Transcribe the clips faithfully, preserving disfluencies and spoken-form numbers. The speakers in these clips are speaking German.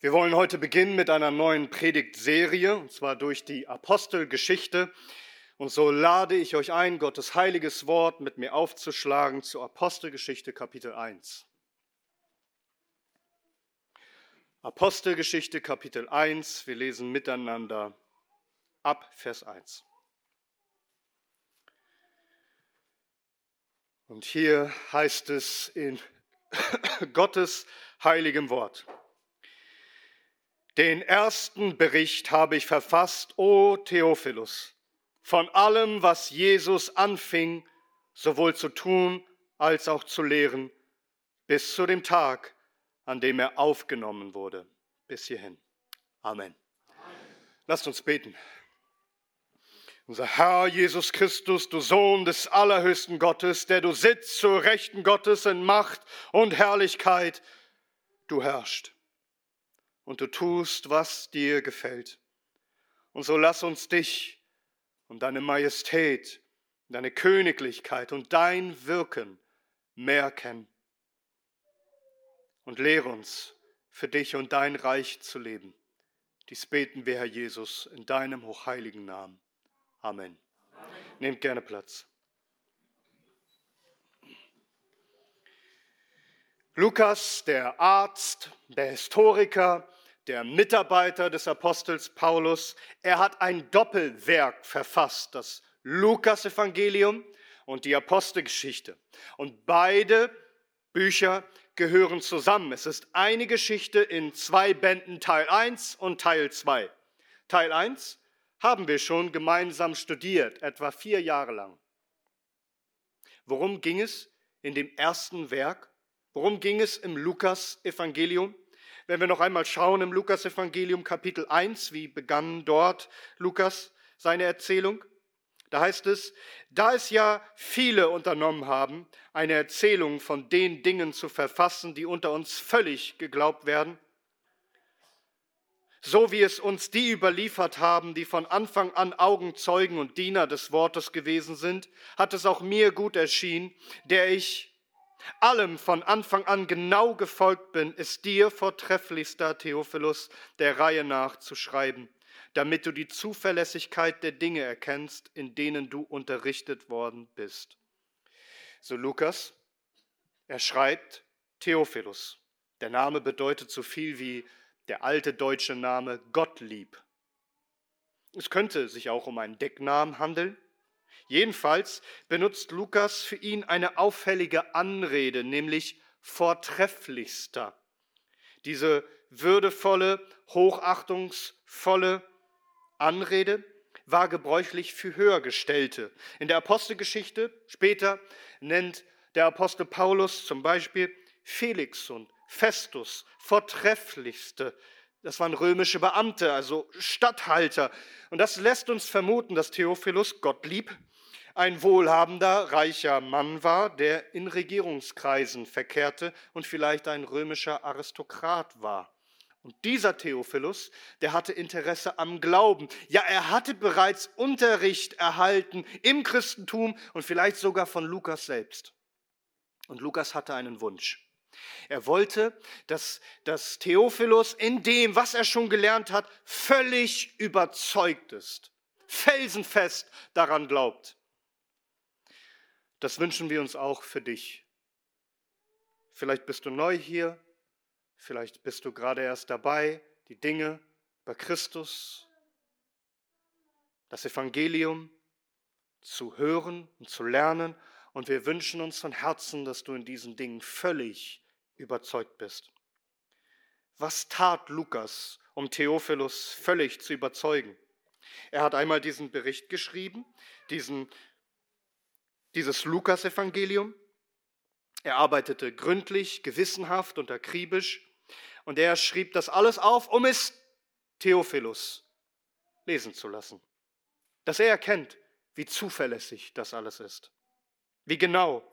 Wir wollen heute beginnen mit einer neuen Predigtserie, und zwar durch die Apostelgeschichte. Und so lade ich euch ein, Gottes heiliges Wort mit mir aufzuschlagen zur Apostelgeschichte Kapitel eins. Apostelgeschichte Kapitel eins, wir lesen miteinander ab Vers eins. Und hier heißt es in Gottes heiligem Wort: Den ersten Bericht habe ich verfasst, o Theophilus, von allem, was Jesus anfing, sowohl zu tun als auch zu lehren, bis zu dem Tag, an dem er aufgenommen wurde. Bis hierhin. Amen. Amen. Lasst uns beten. Unser Herr Jesus Christus, du Sohn des allerhöchsten Gottes, der du sitzt zur Rechten Gottes in Macht und Herrlichkeit, du herrschst. Und du tust, was dir gefällt. Und so lass uns dich und deine Majestät, deine Königlichkeit und dein Wirken mehr kennen. Und lehre uns, für dich und dein Reich zu leben. Dies beten wir, Herr Jesus, in deinem hochheiligen Namen. Amen. Amen. Nehmt gerne Platz. Lukas, der Arzt, der Historiker, der Mitarbeiter des Apostels Paulus, er hat ein Doppelwerk verfasst, das Lukas-Evangelium und die Apostelgeschichte. Und beide Bücher gehören zusammen. Es ist eine Geschichte in zwei Bänden, Teil eins und Teil zwei. Teil eins haben wir schon gemeinsam studiert, etwa vier Jahre lang. Worum ging es in dem ersten Werk? Worum ging es im Lukas-Evangelium? Wenn wir noch einmal schauen im Lukas-Evangelium Kapitel eins, wie begann dort Lukas seine Erzählung? Da heißt es: Da es ja viele unternommen haben, eine Erzählung von den Dingen zu verfassen, die unter uns völlig geglaubt werden, so wie es uns die überliefert haben, die von Anfang an Augenzeugen und Diener des Wortes gewesen sind, hat es auch mir gut erschienen, der ich allem von Anfang an genau gefolgt bin, ist dir, vortrefflichster Theophilus, der Reihe nach zu schreiben, damit du die Zuverlässigkeit der Dinge erkennst, in denen du unterrichtet worden bist. So Lukas, er schreibt Theophilus. Der Name bedeutet so viel wie der alte deutsche Name Gottlieb. Es könnte sich auch um einen Decknamen handeln. Jedenfalls benutzt Lukas für ihn eine auffällige Anrede, nämlich vortrefflichster. Diese würdevolle, hochachtungsvolle Anrede war gebräuchlich für Höhergestellte. In der Apostelgeschichte später nennt der Apostel Paulus zum Beispiel Felix und Festus, vortrefflichste. Das waren römische Beamte, also Statthalter. Und das lässt uns vermuten, dass Theophilus Gottlieb ein wohlhabender, reicher Mann war, der in Regierungskreisen verkehrte und vielleicht ein römischer Aristokrat war. Und dieser Theophilus, der hatte Interesse am Glauben. Ja, er hatte bereits Unterricht erhalten im Christentum und vielleicht sogar von Lukas selbst. Und Lukas hatte einen Wunsch. Er wollte, dass, dass Theophilus in dem, was er schon gelernt hat, völlig überzeugt ist, felsenfest daran glaubt. Das wünschen wir uns auch für dich. Vielleicht bist du neu hier, vielleicht bist du gerade erst dabei, die Dinge über Christus, das Evangelium zu hören und zu lernen. Und wir wünschen uns von Herzen, dass du in diesen Dingen völlig überzeugt bist. Was tat Lukas, um Theophilus völlig zu überzeugen? Er hat einmal diesen Bericht geschrieben, diesen, dieses Lukas-Evangelium. Er arbeitete gründlich, gewissenhaft und akribisch. Und er schrieb das alles auf, um es Theophilus lesen zu lassen. Dass er erkennt, wie zuverlässig das alles ist. Wie genau?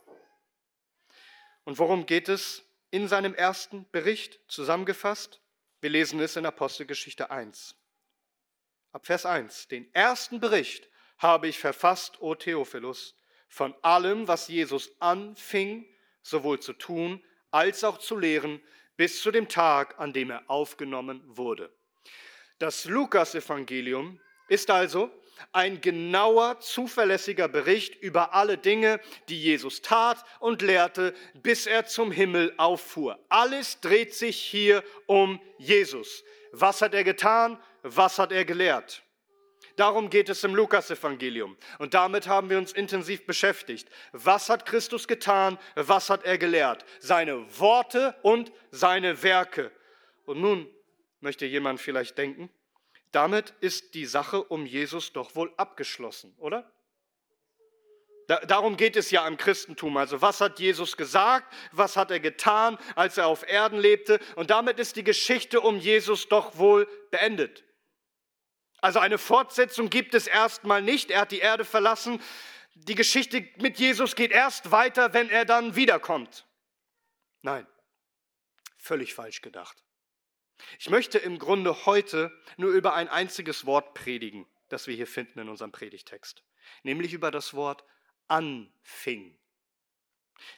Und worum geht es in seinem ersten Bericht zusammengefasst? Wir lesen es in Apostelgeschichte eins. Ab Vers eins. Den ersten Bericht habe ich verfasst, o Theophilus, von allem, was Jesus anfing, sowohl zu tun als auch zu lehren, bis zu dem Tag, an dem er aufgenommen wurde. Das Lukas-Evangelium ist also ein genauer, zuverlässiger Bericht über alle Dinge, die Jesus tat und lehrte, bis er zum Himmel auffuhr. Alles dreht sich hier um Jesus. Was hat er getan? Was hat er gelehrt? Darum geht es im Lukas-Evangelium. Und damit haben wir uns intensiv beschäftigt. Was hat Christus getan? Was hat er gelehrt? Seine Worte und seine Werke. Und nun möchte jemand vielleicht denken, damit ist die Sache um Jesus doch wohl abgeschlossen, oder? Da, darum geht es ja im Christentum. Also was hat Jesus gesagt? Was hat er getan, als er auf Erden lebte? Und damit ist die Geschichte um Jesus doch wohl beendet. Also eine Fortsetzung gibt es erstmal nicht. Er hat die Erde verlassen. Die Geschichte mit Jesus geht erst weiter, wenn er dann wiederkommt. Nein, völlig falsch gedacht. Ich möchte im Grunde heute nur über ein einziges Wort predigen, das wir hier finden in unserem Predigtext, nämlich über das Wort anfing.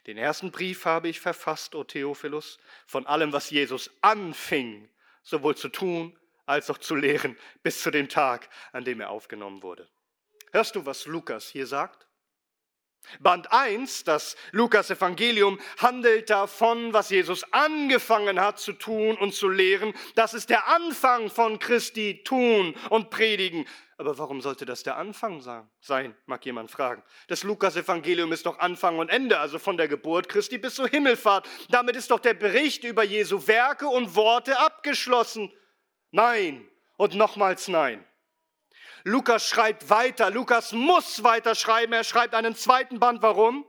Den ersten Brief habe ich verfasst, o Theophilus, von allem, was Jesus anfing, sowohl zu tun als auch zu lehren, bis zu dem Tag, an dem er aufgenommen wurde. Hörst du, was Lukas hier sagt? Band eins, das Lukas-Evangelium, handelt davon, was Jesus angefangen hat zu tun und zu lehren. Das ist der Anfang von Christi Tun und Predigen. Aber warum sollte das der Anfang sein, mag jemand fragen. Das Lukas-Evangelium ist doch Anfang und Ende, also von der Geburt Christi bis zur Himmelfahrt. Damit ist doch der Bericht über Jesu Werke und Worte abgeschlossen. Nein und nochmals nein. Lukas schreibt weiter, Lukas muss weiter schreiben, er schreibt einen zweiten Band. Warum?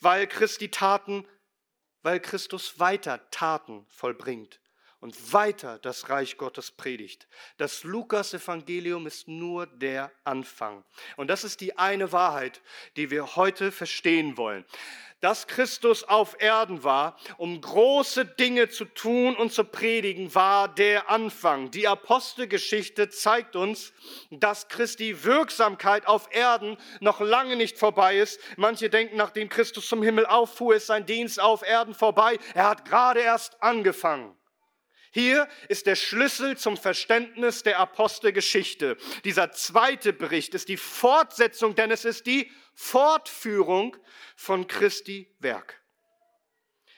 Weil Christi Taten, weil Christus weiter Taten vollbringt und weiter das Reich Gottes predigt. Das Lukas-Evangelium ist nur der Anfang. Und das ist die eine Wahrheit, die wir heute verstehen wollen. Dass Christus auf Erden war, um große Dinge zu tun und zu predigen, war der Anfang. Die Apostelgeschichte zeigt uns, dass Christi Wirksamkeit auf Erden noch lange nicht vorbei ist. Manche denken, nachdem Christus zum Himmel auffuhr, ist sein Dienst auf Erden vorbei. Er hat gerade erst angefangen. Hier ist der Schlüssel zum Verständnis der Apostelgeschichte. Dieser zweite Bericht ist die Fortsetzung, denn es ist die Fortführung von Christi Werk.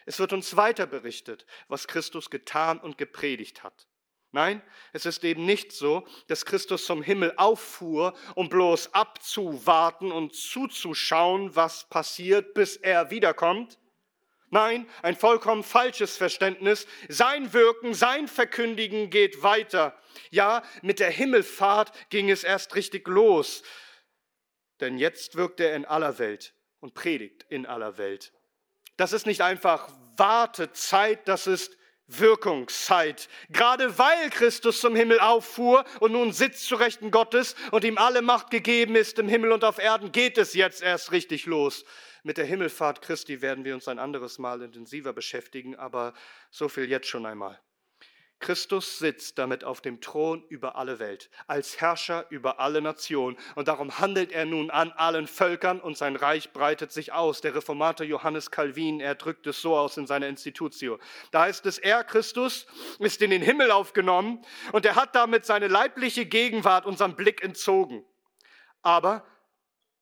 Es wird uns weiter berichtet, was Christus getan und gepredigt hat. Nein, es ist eben nicht so, dass Christus zum Himmel auffuhr, um bloß abzuwarten und zuzuschauen, was passiert, bis er wiederkommt. Nein, ein vollkommen falsches Verständnis. Sein Wirken, sein Verkündigen geht weiter. Ja, mit der Himmelfahrt ging es erst richtig los. Denn jetzt wirkt er in aller Welt und predigt in aller Welt. Das ist nicht einfach Wartezeit, das ist Wirkungszeit. Gerade weil Christus zum Himmel auffuhr und nun sitzt zu Rechten Gottes und ihm alle Macht gegeben ist im Himmel und auf Erden, geht es jetzt erst richtig los. Mit der Himmelfahrt Christi werden wir uns ein anderes Mal intensiver beschäftigen, aber so viel jetzt schon einmal. Christus sitzt damit auf dem Thron über alle Welt, als Herrscher über alle Nationen. Und darum handelt er nun an allen Völkern und sein Reich breitet sich aus. Der Reformator Johannes Calvin, er drückt es so aus in seiner Institutio. Da heißt es, er, Christus, ist in den Himmel aufgenommen und er hat damit seine leibliche Gegenwart unserem Blick entzogen. Aber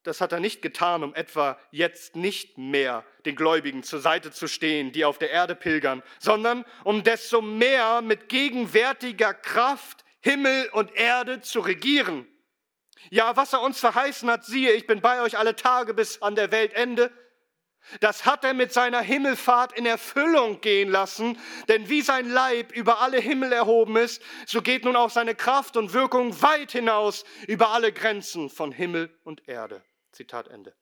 das hat er nicht getan, um etwa jetzt nicht mehr den Gläubigen zur Seite zu stehen, die auf der Erde pilgern, sondern um desto mehr mit gegenwärtiger Kraft Himmel und Erde zu regieren. Ja, was er uns verheißen hat, siehe, ich bin bei euch alle Tage bis an der Weltende, das hat er mit seiner Himmelfahrt in Erfüllung gehen lassen, denn wie sein Leib über alle Himmel erhoben ist, so geht nun auch seine Kraft und Wirkung weit hinaus über alle Grenzen von Himmel und Erde. Zitat Ende.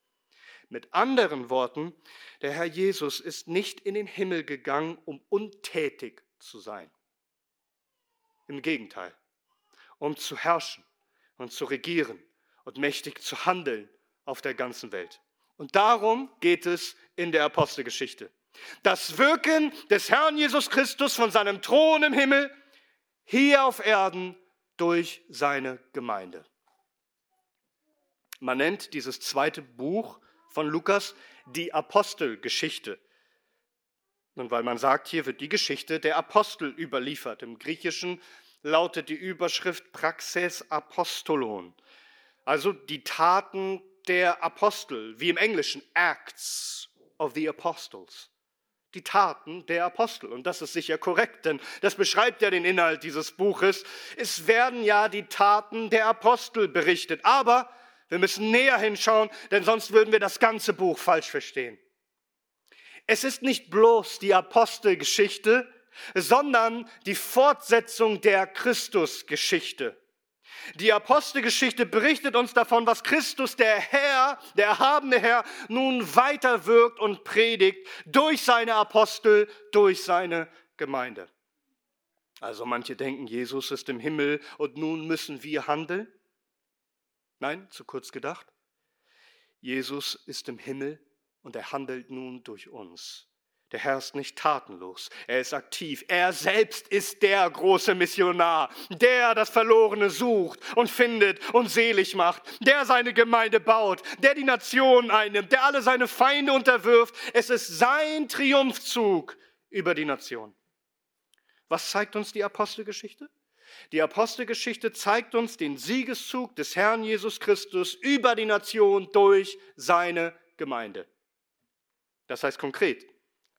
Mit anderen Worten, der Herr Jesus ist nicht in den Himmel gegangen, um untätig zu sein. Im Gegenteil, um zu herrschen und zu regieren und mächtig zu handeln auf der ganzen Welt. Und darum geht es in der Apostelgeschichte. Das Wirken des Herrn Jesus Christus von seinem Thron im Himmel, hier auf Erden, durch seine Gemeinde. Man nennt dieses zweite Buch von Lukas die Apostelgeschichte. Nun, weil man sagt, hier wird die Geschichte der Apostel überliefert. Im Griechischen lautet die Überschrift Praxis Apostolon, also die Taten der Apostel, wie im Englischen Acts of the Apostles, die Taten der Apostel. Und das ist sicher korrekt, denn das beschreibt ja den Inhalt dieses Buches. Es werden ja die Taten der Apostel berichtet, aber wir müssen näher hinschauen, denn sonst würden wir das ganze Buch falsch verstehen. Es ist nicht bloß die Apostelgeschichte, sondern die Fortsetzung der Christusgeschichte. Die Apostelgeschichte berichtet uns davon, was Christus, der Herr, der erhabene Herr, nun weiterwirkt und predigt durch seine Apostel, durch seine Gemeinde. Also manche denken, Jesus ist im Himmel und nun müssen wir handeln. Nein, zu kurz gedacht. Jesus ist im Himmel und er handelt nun durch uns. Der Herr ist nicht tatenlos, er ist aktiv. Er selbst ist der große Missionar, der das Verlorene sucht und findet und selig macht, der seine Gemeinde baut, der die Nationen einnimmt, der alle seine Feinde unterwirft. Es ist sein Triumphzug über die Nation. Was zeigt uns die Apostelgeschichte? Die Apostelgeschichte zeigt uns den Siegeszug des Herrn Jesus Christus über die Nation durch seine Gemeinde. Das heißt konkret,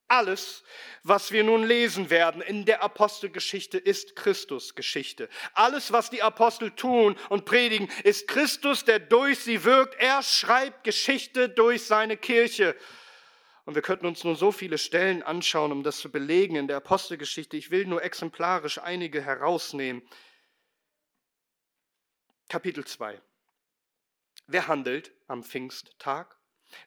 alles, was wir nun lesen werden in der Apostelgeschichte, ist Christusgeschichte. Alles, was die Apostel tun und predigen, ist Christus, der durch sie wirkt. Er schreibt Geschichte durch seine Kirche. Und wir könnten uns nur so viele Stellen anschauen, um das zu belegen in der Apostelgeschichte. Ich will nur exemplarisch einige herausnehmen. Kapitel zwei. Wer handelt am Pfingsttag?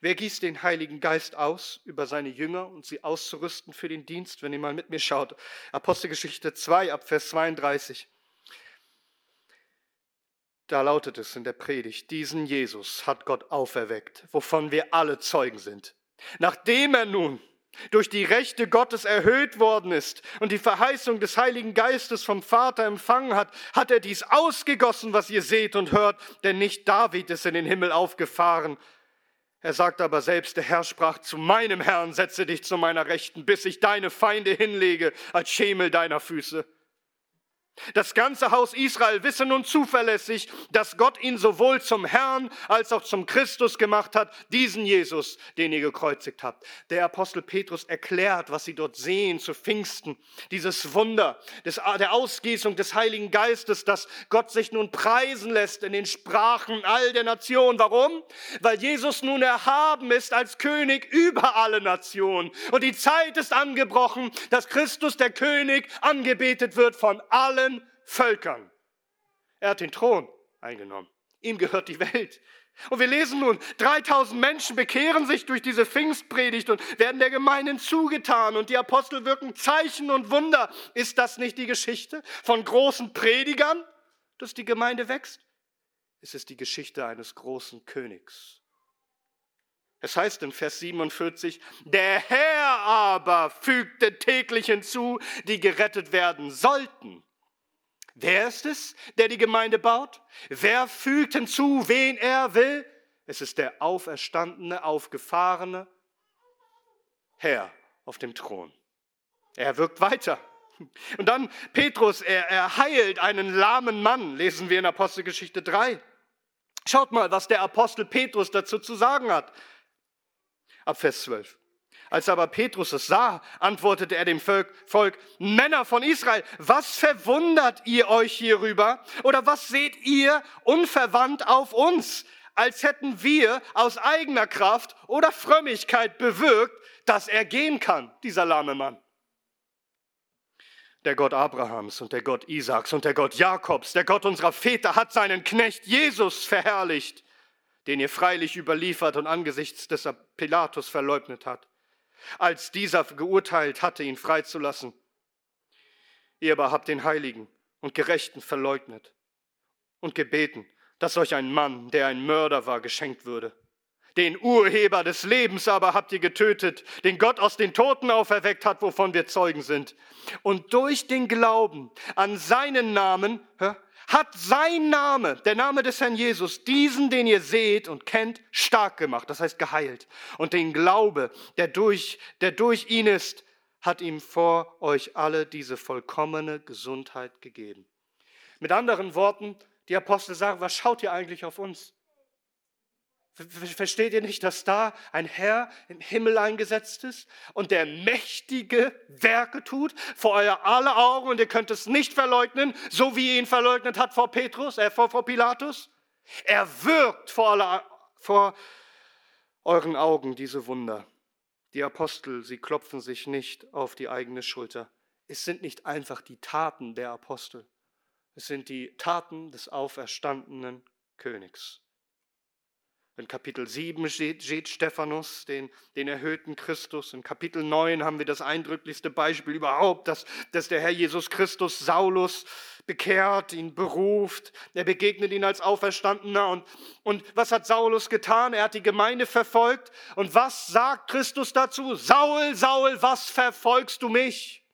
Wer gießt den Heiligen Geist aus über seine Jünger und sie auszurüsten für den Dienst? Wenn ihr mal mit mir schaut, Apostelgeschichte zwei ab Vers zweiunddreißig. Da lautet es in der Predigt: Diesen Jesus hat Gott auferweckt, wovon wir alle Zeugen sind. Nachdem er nun durch die Rechte Gottes erhöht worden ist und die Verheißung des Heiligen Geistes vom Vater empfangen hat, hat er dies ausgegossen, was ihr seht und hört, denn nicht David ist in den Himmel aufgefahren. Er sagt aber selbst, der Herr sprach zu meinem Herrn, setze dich zu meiner Rechten, bis ich deine Feinde hinlege als Schemel deiner Füße. Das ganze Haus Israel wisse nun zuverlässig, dass Gott ihn sowohl zum Herrn als auch zum Christus gemacht hat, diesen Jesus, den ihr gekreuzigt habt. Der Apostel Petrus erklärt, was sie dort sehen zu Pfingsten, dieses Wunder des, der Ausgießung des Heiligen Geistes, dass Gott sich nun preisen lässt in den Sprachen all der Nationen. Warum? Weil Jesus nun erhaben ist als König über alle Nationen. Und die Zeit ist angebrochen, dass Christus, der König, angebetet wird von allen Völkern. Er hat den Thron eingenommen. Ihm gehört die Welt. Und wir lesen nun, dreitausend Menschen bekehren sich durch diese Pfingstpredigt und werden der Gemeinde zugetan und die Apostel wirken Zeichen und Wunder. Ist das nicht die Geschichte von großen Predigern, dass die Gemeinde wächst? Es ist die Geschichte eines großen Königs. Es heißt in Vers siebenundvierzig, der Herr aber fügte täglich hinzu, die gerettet werden sollten. Wer ist es, der die Gemeinde baut? Wer fügt hinzu, wen er will? Es ist der auferstandene, aufgefahrene Herr auf dem Thron. Er wirkt weiter. Und dann Petrus, er, er heilt einen lahmen Mann, lesen wir in Apostelgeschichte drei. Schaut mal, was der Apostel Petrus dazu zu sagen hat. Ab Vers zwölf. Als aber Petrus es sah, antwortete er dem Volk, Volk, Männer von Israel, was verwundert ihr euch hierüber? Oder was seht ihr unverwandt auf uns, als hätten wir aus eigener Kraft oder Frömmigkeit bewirkt, dass er gehen kann, dieser lahme Mann? Der Gott Abrahams und der Gott Isaaks und der Gott Jakobs, der Gott unserer Väter hat seinen Knecht Jesus verherrlicht, den ihr freilich überliefert und angesichts des Pilatus verleugnet habt, als dieser geurteilt hatte, ihn freizulassen. Ihr aber habt den Heiligen und Gerechten verleugnet und gebeten, dass euch ein Mann, der ein Mörder war, geschenkt würde. Den Urheber des Lebens aber habt ihr getötet, den Gott aus den Toten auferweckt hat, wovon wir Zeugen sind. Und durch den Glauben an seinen Namen hat sein Name, der Name des Herrn Jesus, diesen, den ihr seht und kennt, stark gemacht, das heißt geheilt. Und den Glaube, der durch, der durch ihn ist, hat ihm vor euch alle diese vollkommene Gesundheit gegeben. Mit anderen Worten, die Apostel sagen, was schaut ihr eigentlich auf uns? Versteht ihr nicht, dass da ein Herr im Himmel eingesetzt ist und der mächtige Werke tut vor euer aller Augen und ihr könnt es nicht verleugnen, so wie ihr ihn verleugnet hat vor Petrus, äh, vor, vor Pilatus? Er wirkt vor, aller, vor euren Augen diese Wunder. Die Apostel, sie klopfen sich nicht auf die eigene Schulter. Es sind nicht einfach die Taten der Apostel, es sind die Taten des auferstandenen Königs. In Kapitel sieben steht Stephanus, den, den erhöhten Christus. In Kapitel neun haben wir das eindrücklichste Beispiel überhaupt, dass, dass der Herr Jesus Christus Saulus bekehrt, ihn beruft. Er begegnet ihn als Auferstandener. Und, und was hat Saulus getan? Er hat die Gemeinde verfolgt. Und was sagt Christus dazu? Saul, Saul, was verfolgst du mich?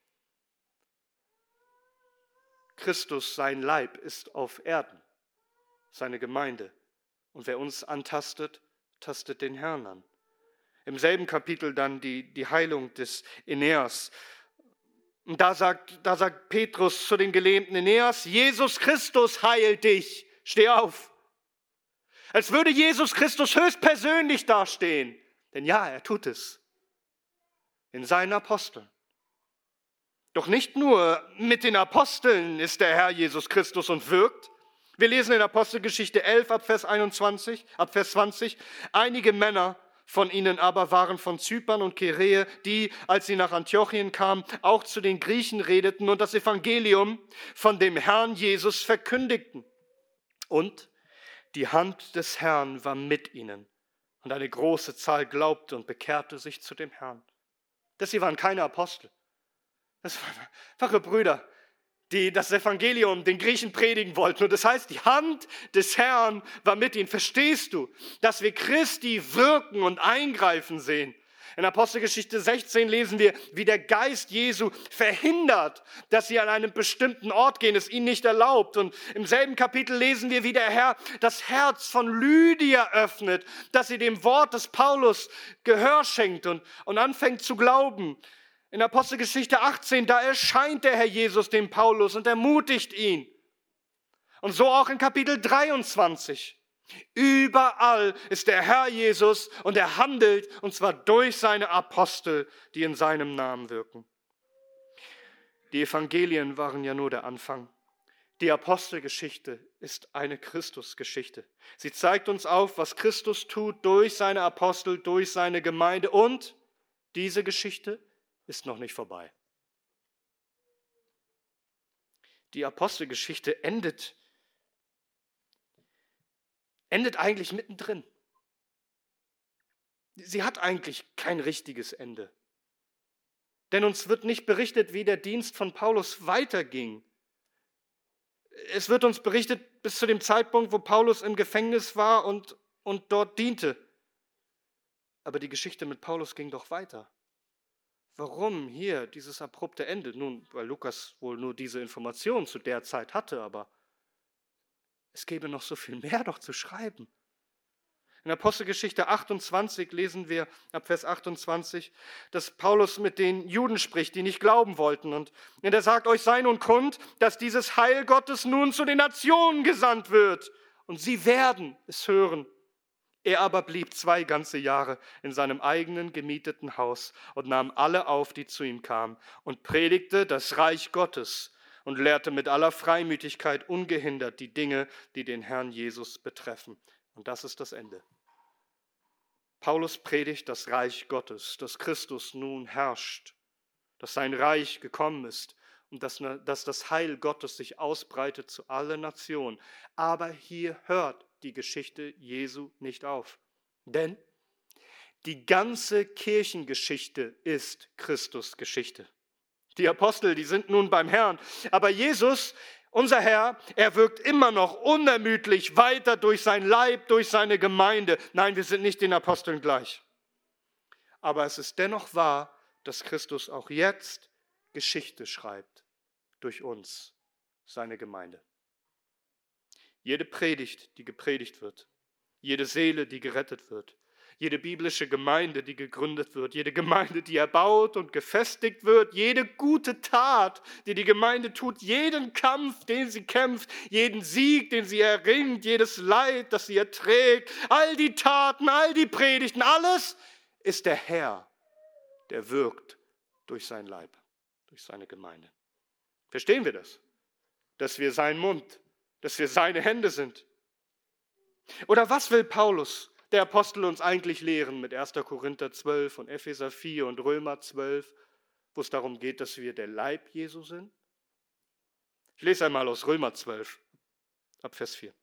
Christus, sein Leib, ist auf Erden, seine Gemeinde. Und wer uns antastet, tastet den Herrn an. Im selben Kapitel dann die, die Heilung des Aeneas. Und da sagt, da sagt Petrus zu dem gelähmten Aeneas, Jesus Christus heilt dich, steh auf. Als würde Jesus Christus höchstpersönlich dastehen. Denn ja, er tut es. In seinen Aposteln. Doch nicht nur mit den Aposteln ist der Herr Jesus Christus und wirkt. Wir lesen in Apostelgeschichte elf ab Vers einundzwanzig, ab Vers zwanzig, einige Männer von ihnen aber waren von Zypern und Kyrene, die, als sie nach Antiochien kamen, auch zu den Griechen redeten und das Evangelium von dem Herrn Jesus verkündigten. Und die Hand des Herrn war mit ihnen und eine große Zahl glaubte und bekehrte sich zu dem Herrn. Das hier waren keine Apostel, das waren einfache Brüder, die das Evangelium den Griechen predigen wollten. Und das heißt, die Hand des Herrn war mit ihnen. Verstehst du, dass wir Christi wirken und eingreifen sehen? In Apostelgeschichte sechzehn lesen wir, wie der Geist Jesu verhindert, dass sie an einen bestimmten Ort gehen, es ihnen nicht erlaubt. Und im selben Kapitel lesen wir, wie der Herr das Herz von Lydia öffnet, dass sie dem Wort des Paulus Gehör schenkt und, und anfängt zu glauben. In Apostelgeschichte achtzehn, da erscheint der Herr Jesus dem Paulus und ermutigt ihn. Und so auch in Kapitel dreiundzwanzig. Überall ist der Herr Jesus und er handelt, und zwar durch seine Apostel, die in seinem Namen wirken. Die Evangelien waren ja nur der Anfang. Die Apostelgeschichte ist eine Christusgeschichte. Sie zeigt uns auf, was Christus tut durch seine Apostel, durch seine Gemeinde, und diese Geschichte ist noch nicht vorbei. Die Apostelgeschichte endet, endet eigentlich mittendrin. Sie hat eigentlich kein richtiges Ende. Denn uns wird nicht berichtet, wie der Dienst von Paulus weiterging. Es wird uns berichtet bis zu dem Zeitpunkt, wo Paulus im Gefängnis war und, und dort diente. Aber die Geschichte mit Paulus ging doch weiter. Warum hier dieses abrupte Ende? Nun, weil Lukas wohl nur diese Information zu der Zeit hatte, aber es gäbe noch so viel mehr doch zu schreiben. In Apostelgeschichte achtundzwanzig lesen wir ab Vers achtundzwanzig, dass Paulus mit den Juden spricht, die nicht glauben wollten. Und er sagt, euch sei nun kund, dass dieses Heil Gottes nun zu den Nationen gesandt wird. Und sie werden es hören. Er aber blieb zwei ganze Jahre in seinem eigenen gemieteten Haus und nahm alle auf, die zu ihm kamen, und predigte das Reich Gottes und lehrte mit aller Freimütigkeit ungehindert die Dinge, die den Herrn Jesus betreffen. Und das ist das Ende. Paulus predigt das Reich Gottes, dass Christus nun herrscht, dass sein Reich gekommen ist und dass, dass das Heil Gottes sich ausbreitet zu allen Nationen. Aber hier hört die Geschichte Jesu nicht auf. Denn die ganze Kirchengeschichte ist Christus Geschichte. Die Apostel, die sind nun beim Herrn. Aber Jesus, unser Herr, er wirkt immer noch unermüdlich weiter durch sein Leib, durch seine Gemeinde. Nein, wir sind nicht den Aposteln gleich. Aber es ist dennoch wahr, dass Christus auch jetzt Geschichte schreibt durch uns, seine Gemeinde. Jede Predigt, die gepredigt wird, jede Seele, die gerettet wird, jede biblische Gemeinde, die gegründet wird, jede Gemeinde, die erbaut und gefestigt wird, jede gute Tat, die die Gemeinde tut, jeden Kampf, den sie kämpft, jeden Sieg, den sie erringt, jedes Leid, das sie erträgt, all die Taten, all die Predigten, alles ist der Herr, der wirkt durch sein Leib, durch seine Gemeinde. Verstehen wir das? Dass wir sein Mund, dass wir seine Hände sind. Oder was will Paulus, der Apostel, uns eigentlich lehren mit erster Korinther zwölf und Epheser vier und Römer zwölf, wo es darum geht, dass wir der Leib Jesu sind? Ich lese einmal aus Römer zwölf, ab Vers vier.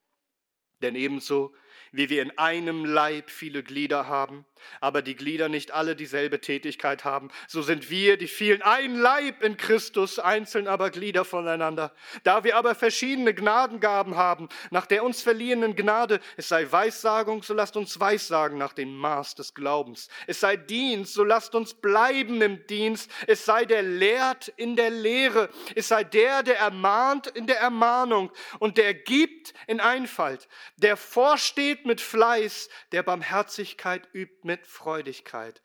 Denn ebenso, wie wir in einem Leib viele Glieder haben, aber die Glieder nicht alle dieselbe Tätigkeit haben, so sind wir, die vielen, ein Leib in Christus, einzeln aber Glieder voneinander. Da wir aber verschiedene Gnadengaben haben, nach der uns verliehenen Gnade, es sei Weissagung, so lasst uns weissagen nach dem Maß des Glaubens. Es sei Dienst, so lasst uns bleiben im Dienst. Es sei der lehrt in der Lehre. Es sei der, der ermahnt in der Ermahnung und der gibt in Einfalt. Der vorsteht mit Fleiß, der Barmherzigkeit übt mit Freudigkeit.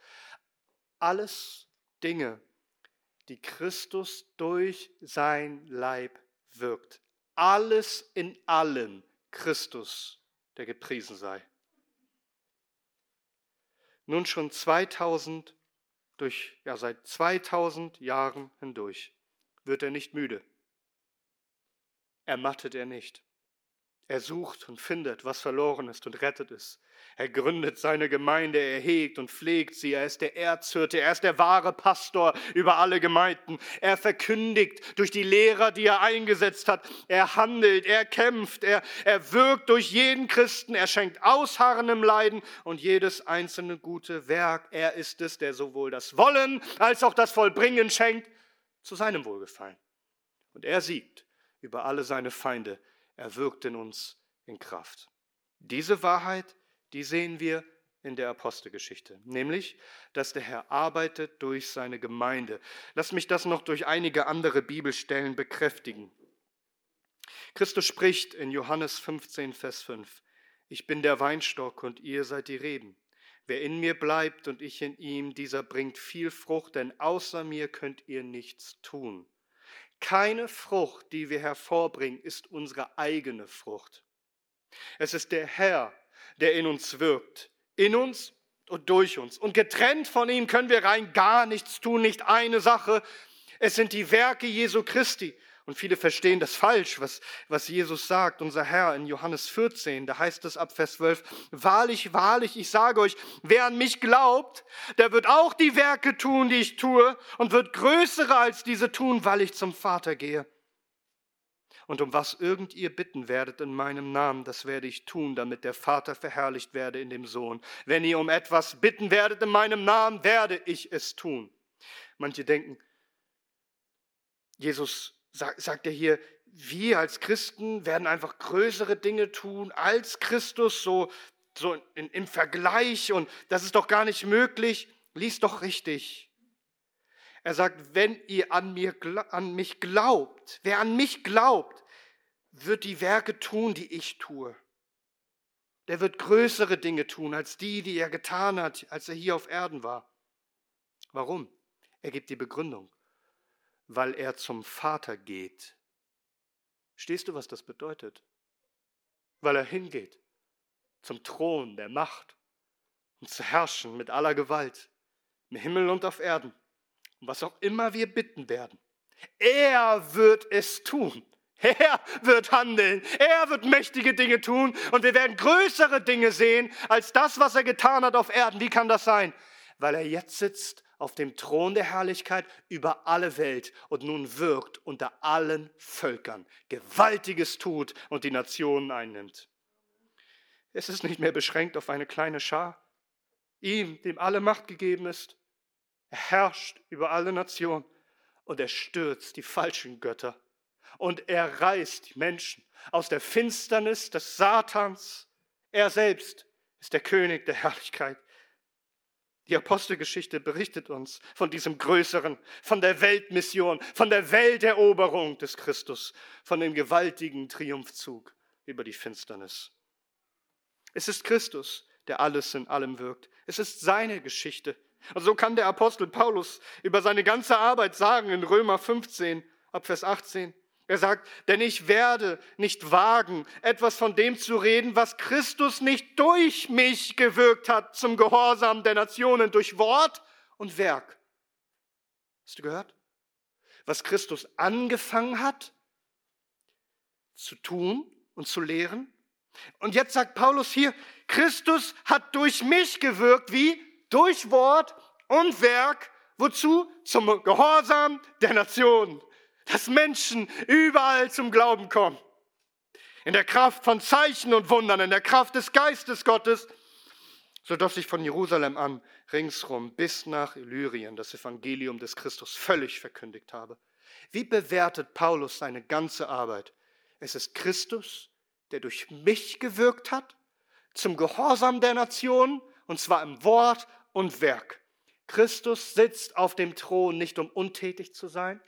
Alles Dinge, die Christus durch sein Leib wirkt. Alles in allem Christus, der gepriesen sei. Nun schon zweitausend durch, ja, seit zweitausend Jahren hindurch wird er nicht müde. Ermattet er nicht. Er sucht und findet, was verloren ist, und rettet es. Er gründet seine Gemeinde, er hegt und pflegt sie. Er ist der Erzhirte, er ist der wahre Pastor über alle Gemeinden. Er verkündigt durch die Lehrer, die er eingesetzt hat. Er handelt, er kämpft, er, er wirkt durch jeden Christen. Er schenkt Ausharren im Leiden und jedes einzelne gute Werk. Er ist es, der sowohl das Wollen als auch das Vollbringen schenkt, zu seinem Wohlgefallen. Und er siegt über alle seine Feinde. Er wirkt in uns in Kraft. Diese Wahrheit, die sehen wir in der Apostelgeschichte, nämlich, dass der Herr arbeitet durch seine Gemeinde. Lass mich das noch durch einige andere Bibelstellen bekräftigen. Christus spricht in Johannes fünfzehn, Vers fünf, ich bin der Weinstock und ihr seid die Reben. Wer in mir bleibt und ich in ihm, dieser bringt viel Frucht, denn außer mir könnt ihr nichts tun. Keine Frucht, die wir hervorbringen, ist unsere eigene Frucht. Es ist der Herr, der in uns wirkt, in uns und durch uns. Und getrennt von ihm können wir rein gar nichts tun, nicht eine Sache. Es sind die Werke Jesu Christi. Und viele verstehen das falsch, was, was Jesus sagt, unser Herr in Johannes vierzehn, da heißt es ab Vers zwölf, wahrlich, wahrlich, ich sage euch, wer an mich glaubt, der wird auch die Werke tun, die ich tue, und wird größere als diese tun, weil ich zum Vater gehe. Und um was irgend ihr bitten werdet in meinem Namen, das werde ich tun, damit der Vater verherrlicht werde in dem Sohn. Wenn ihr um etwas bitten werdet in meinem Namen, werde ich es tun. Manche denken, Jesus sagt er hier, wir als Christen werden einfach größere Dinge tun als Christus, so, so in, im Vergleich, und das ist doch gar nicht möglich. Lies doch richtig. Er sagt, wenn ihr an, mir, an mich glaubt, wer an mich glaubt, wird die Werke tun, die ich tue. Der wird größere Dinge tun als die, die er getan hat, als er hier auf Erden war. Warum? Er gibt die Begründung. Weil er zum Vater geht. Verstehst du, was das bedeutet? Weil er hingeht zum Thron der Macht, um zu herrschen mit aller Gewalt, im Himmel und auf Erden. Und was auch immer wir bitten werden, er wird es tun. Er wird handeln, er wird mächtige Dinge tun und wir werden größere Dinge sehen, als das, was er getan hat auf Erden. Wie kann das sein? Weil er jetzt sitzt auf dem Thron der Herrlichkeit über alle Welt und nun wirkt unter allen Völkern, Gewaltiges tut und die Nationen einnimmt. Es ist nicht mehr beschränkt auf eine kleine Schar. Ihm, dem alle Macht gegeben ist, er herrscht über alle Nationen und er stürzt die falschen Götter und er reißt die Menschen aus der Finsternis des Satans. Er selbst ist der König der Herrlichkeit. Die Apostelgeschichte berichtet uns von diesem Größeren, von der Weltmission, von der Welteroberung des Christus, von dem gewaltigen Triumphzug über die Finsternis. Es ist Christus, der alles in allem wirkt. Es ist seine Geschichte. Und so kann der Apostel Paulus über seine ganze Arbeit sagen in Römer fünfzehn, ab Vers achtzehn. Er sagt, denn ich werde nicht wagen, etwas von dem zu reden, was Christus nicht durch mich gewirkt hat zum Gehorsam der Nationen, durch Wort und Werk. Hast du gehört? Was Christus angefangen hat, zu tun und zu lehren. Und jetzt sagt Paulus hier, Christus hat durch mich gewirkt, wie? Durch Wort und Werk. Wozu? Zum Gehorsam der Nationen. Dass Menschen überall zum Glauben kommen. In der Kraft von Zeichen und Wundern, in der Kraft des Geistes Gottes, sodass sich von Jerusalem an ringsrum bis nach Illyrien das Evangelium des Christus völlig verkündigt habe. Wie bewertet Paulus seine ganze Arbeit? Es ist Christus, der durch mich gewirkt hat, zum Gehorsam der Nationen, und zwar im Wort und Werk. Christus sitzt auf dem Thron, nicht um untätig zu sein,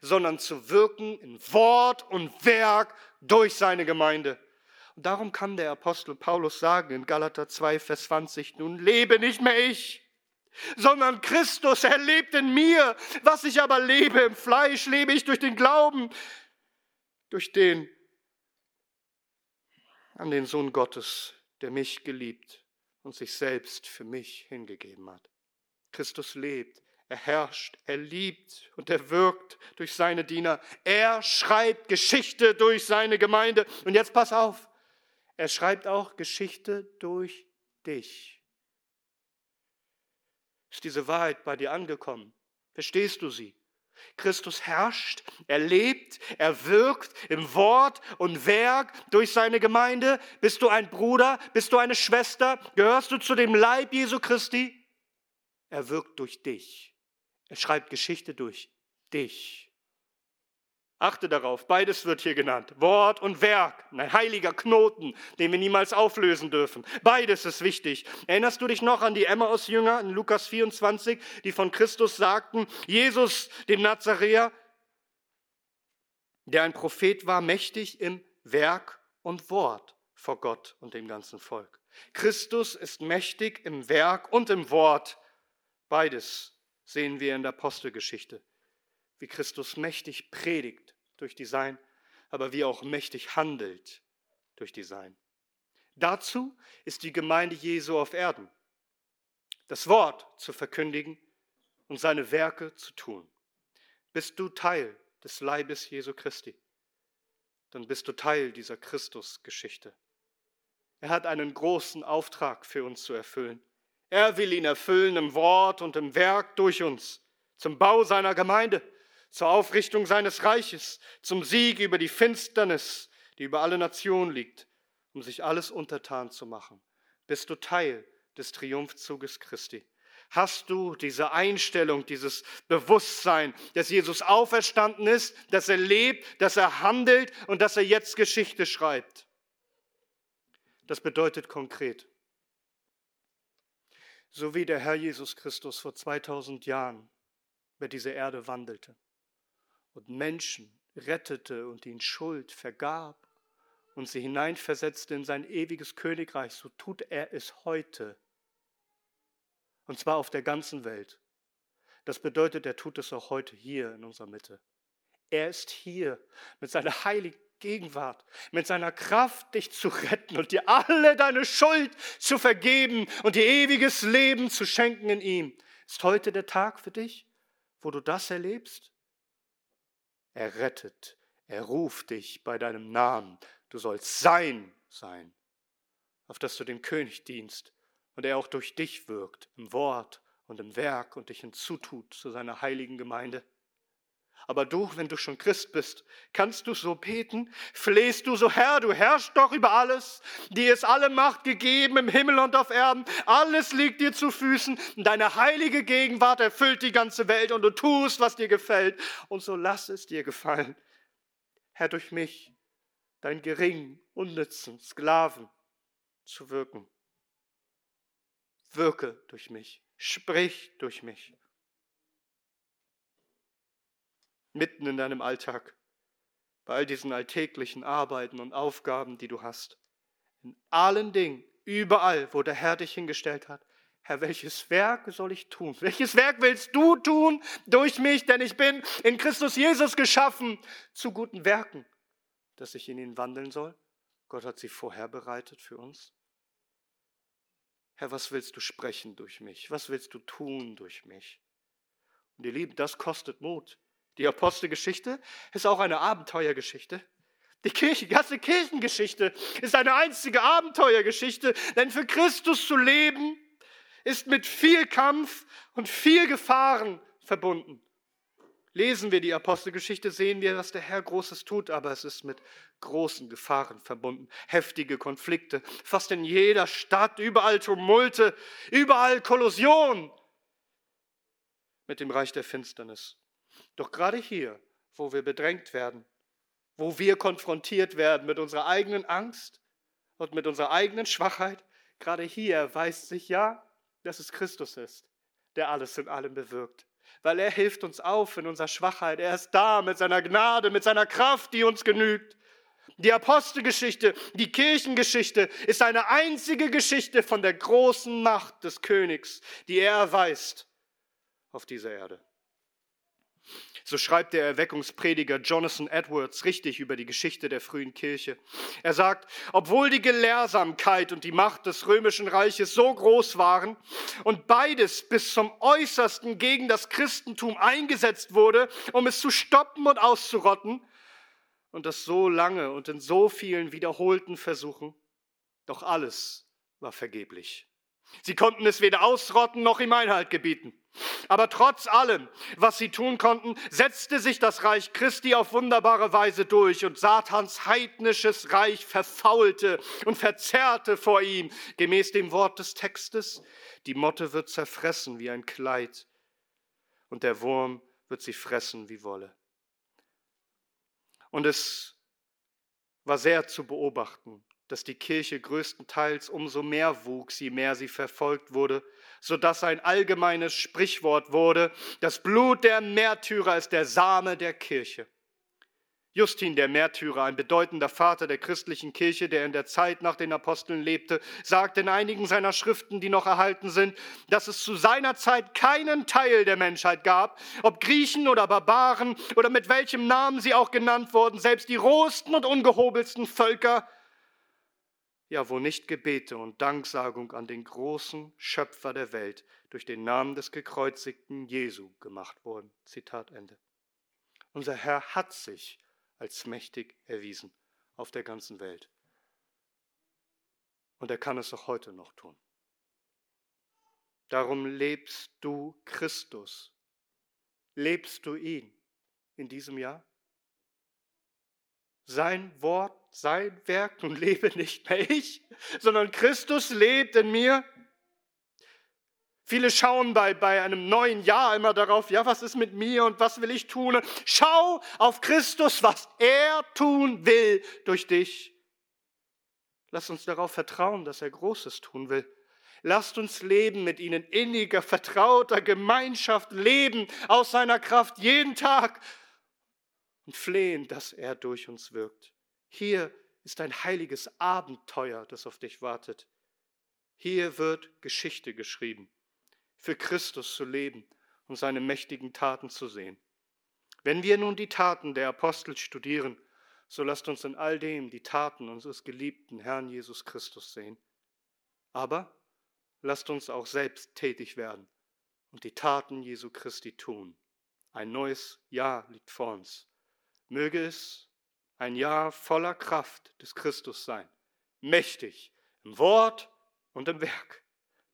sondern zu wirken in Wort und Werk durch seine Gemeinde. Und darum kann der Apostel Paulus sagen in Galater zwei, Vers zwanzig, nun lebe nicht mehr ich, sondern Christus, er lebt in mir. Was ich aber lebe im Fleisch, lebe ich durch den Glauben, durch den an den Sohn Gottes, der mich geliebt und sich selbst für mich hingegeben hat. Christus lebt. Er herrscht, er liebt und er wirkt durch seine Diener. Er schreibt Geschichte durch seine Gemeinde. Und jetzt pass auf, er schreibt auch Geschichte durch dich. Ist diese Wahrheit bei dir angekommen? Verstehst du sie? Christus herrscht, er lebt, er wirkt im Wort und Werk durch seine Gemeinde. Bist du ein Bruder? Bist du eine Schwester? Gehörst du zu dem Leib Jesu Christi? Er wirkt durch dich. Er schreibt Geschichte durch dich. Achte darauf, beides wird hier genannt. Wort und Werk, ein heiliger Knoten, den wir niemals auflösen dürfen. Beides ist wichtig. Erinnerst du dich noch an die Emmaus-Jünger in Lukas vierundzwanzig, die von Christus sagten, Jesus, dem Nazaräer, der ein Prophet war, mächtig im Werk und Wort vor Gott und dem ganzen Volk. Christus ist mächtig im Werk und im Wort. Beides sehen wir in der Apostelgeschichte, wie Christus mächtig predigt durch die Sein, aber wie auch mächtig handelt durch die Sein. Dazu ist die Gemeinde Jesu auf Erden, das Wort zu verkündigen und seine Werke zu tun. Bist du Teil des Leibes Jesu Christi, dann bist du Teil dieser Christusgeschichte. Er hat einen großen Auftrag für uns zu erfüllen. Er will ihn erfüllen im Wort und im Werk durch uns, zum Bau seiner Gemeinde, zur Aufrichtung seines Reiches, zum Sieg über die Finsternis, die über alle Nationen liegt, um sich alles untertan zu machen. Bist du Teil des Triumphzuges Christi? Hast du diese Einstellung, dieses Bewusstsein, dass Jesus auferstanden ist, dass er lebt, dass er handelt und dass er jetzt Geschichte schreibt? Das bedeutet konkret, so wie der Herr Jesus Christus vor zweitausend Jahren über diese Erde wandelte und Menschen rettete und ihnen Schuld vergab und sie hineinversetzte in sein ewiges Königreich, so tut er es heute. Und zwar auf der ganzen Welt. Das bedeutet, er tut es auch heute hier in unserer Mitte. Er ist hier mit seiner heiligen Gegenwart, mit seiner Kraft, dich zu retten und dir alle deine Schuld zu vergeben und dir ewiges Leben zu schenken in ihm. Ist heute der Tag für dich, wo du das erlebst? Er rettet, er ruft dich bei deinem Namen. Du sollst sein sein, auf dass du dem König dienst und er auch durch dich wirkt, im Wort und im Werk und dich hinzutut zu seiner heiligen Gemeinde. Aber du, wenn du schon Christ bist, kannst du so beten, flehst du so, Herr, du herrschst doch über alles, dir ist alle Macht gegeben im Himmel und auf Erden, alles liegt dir zu Füßen, deine heilige Gegenwart erfüllt die ganze Welt und du tust, was dir gefällt und so lass es dir gefallen. Herr, durch mich, deinen geringen, unnützen Sklaven zu wirken. Wirke durch mich, sprich durch mich. Mitten in deinem Alltag, bei all diesen alltäglichen Arbeiten und Aufgaben, die du hast. In allen Dingen, Überall, wo der Herr dich hingestellt hat. Herr, welches Werk soll ich tun? Welches Werk willst du tun durch mich? Denn ich bin in Christus Jesus geschaffen zu guten Werken, dass ich in ihn wandeln soll. Gott hat sie vorher bereitet für uns. Herr, was willst du sprechen durch mich? Was willst du tun durch mich? Und ihr Lieben, das kostet Mut. Die Apostelgeschichte ist auch eine Abenteuergeschichte. Die Kirche, die ganze Kirchengeschichte ist eine einzige Abenteuergeschichte. Denn für Christus zu leben, ist mit viel Kampf und viel Gefahren verbunden. Lesen wir die Apostelgeschichte, sehen wir, was der Herr Großes tut, aber es ist mit großen Gefahren verbunden. Heftige Konflikte, fast in jeder Stadt, überall Tumulte, überall Kollusion mit dem Reich der Finsternis. Doch gerade hier, wo wir bedrängt werden, wo wir konfrontiert werden mit unserer eigenen Angst und mit unserer eigenen Schwachheit, gerade hier erweist sich ja, dass es Christus ist, der alles in allem bewirkt. Weil er hilft uns auf in unserer Schwachheit. Er ist da mit seiner Gnade, mit seiner Kraft, die uns genügt. Die Apostelgeschichte, die Kirchengeschichte ist eine einzige Geschichte von der großen Macht des Königs, die er erweist auf dieser Erde. So schreibt der Erweckungsprediger Jonathan Edwards richtig über die Geschichte der frühen Kirche. Er sagt, obwohl die Gelehrsamkeit und die Macht des Römischen Reiches so groß waren und beides bis zum Äußersten gegen das Christentum eingesetzt wurde, um es zu stoppen und auszurotten, und das so lange und in so vielen wiederholten Versuchen, doch alles war vergeblich. Sie konnten es weder ausrotten noch ihm Einhalt gebieten. Aber trotz allem, was sie tun konnten, setzte sich das Reich Christi auf wunderbare Weise durch und Satans heidnisches Reich verfaulte und verzerrte vor ihm, gemäß dem Wort des Textes. Die Motte wird zerfressen wie ein Kleid und der Wurm wird sie fressen wie Wolle. Und es war sehr zu beobachten, dass die Kirche größtenteils umso mehr wuchs, je mehr sie verfolgt wurde, sodass ein allgemeines Sprichwort wurde, das Blut der Märtyrer ist der Same der Kirche. Justin der Märtyrer, ein bedeutender Vater der christlichen Kirche, der in der Zeit nach den Aposteln lebte, sagt in einigen seiner Schriften, die noch erhalten sind, dass es zu seiner Zeit keinen Teil der Menschheit gab, ob Griechen oder Barbaren oder mit welchem Namen sie auch genannt wurden, selbst die rohesten und ungehobelsten Völker, ja, wo nicht Gebete und Danksagung an den großen Schöpfer der Welt durch den Namen des gekreuzigten Jesu gemacht wurden. Zitat Ende. Unser Herr hat sich als mächtig erwiesen auf der ganzen Welt. Und er kann es auch heute noch tun. Darum lebst du Christus. Lebst du ihn in diesem Jahr? Sein Wort, sein Werk, nun lebe nicht mehr ich, sondern Christus lebt in mir. Viele schauen bei, bei einem neuen Jahr immer darauf, ja, was ist mit mir und was will ich tun? Schau auf Christus, was er tun will durch dich. Lasst uns darauf vertrauen, dass er Großes tun will. Lasst uns leben mit ihnen, inniger, vertrauter Gemeinschaft, leben aus seiner Kraft jeden Tag. Und flehen, dass er durch uns wirkt. Hier ist ein heiliges Abenteuer, das auf dich wartet. Hier wird Geschichte geschrieben, für Christus zu leben und seine mächtigen Taten zu sehen. Wenn wir nun die Taten der Apostel studieren, so lasst uns in all dem die Taten unseres geliebten Herrn Jesus Christus sehen. Aber lasst uns auch selbst tätig werden und die Taten Jesu Christi tun. Ein neues Jahr liegt vor uns. Möge es ein Jahr voller Kraft des Christus sein, mächtig im Wort und im Werk,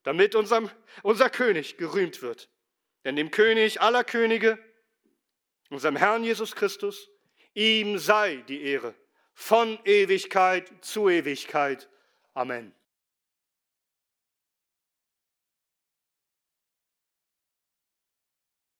damit unserem, unser König gerühmt wird. Denn dem König aller Könige, unserem Herrn Jesus Christus, ihm sei die Ehre von Ewigkeit zu Ewigkeit. Amen.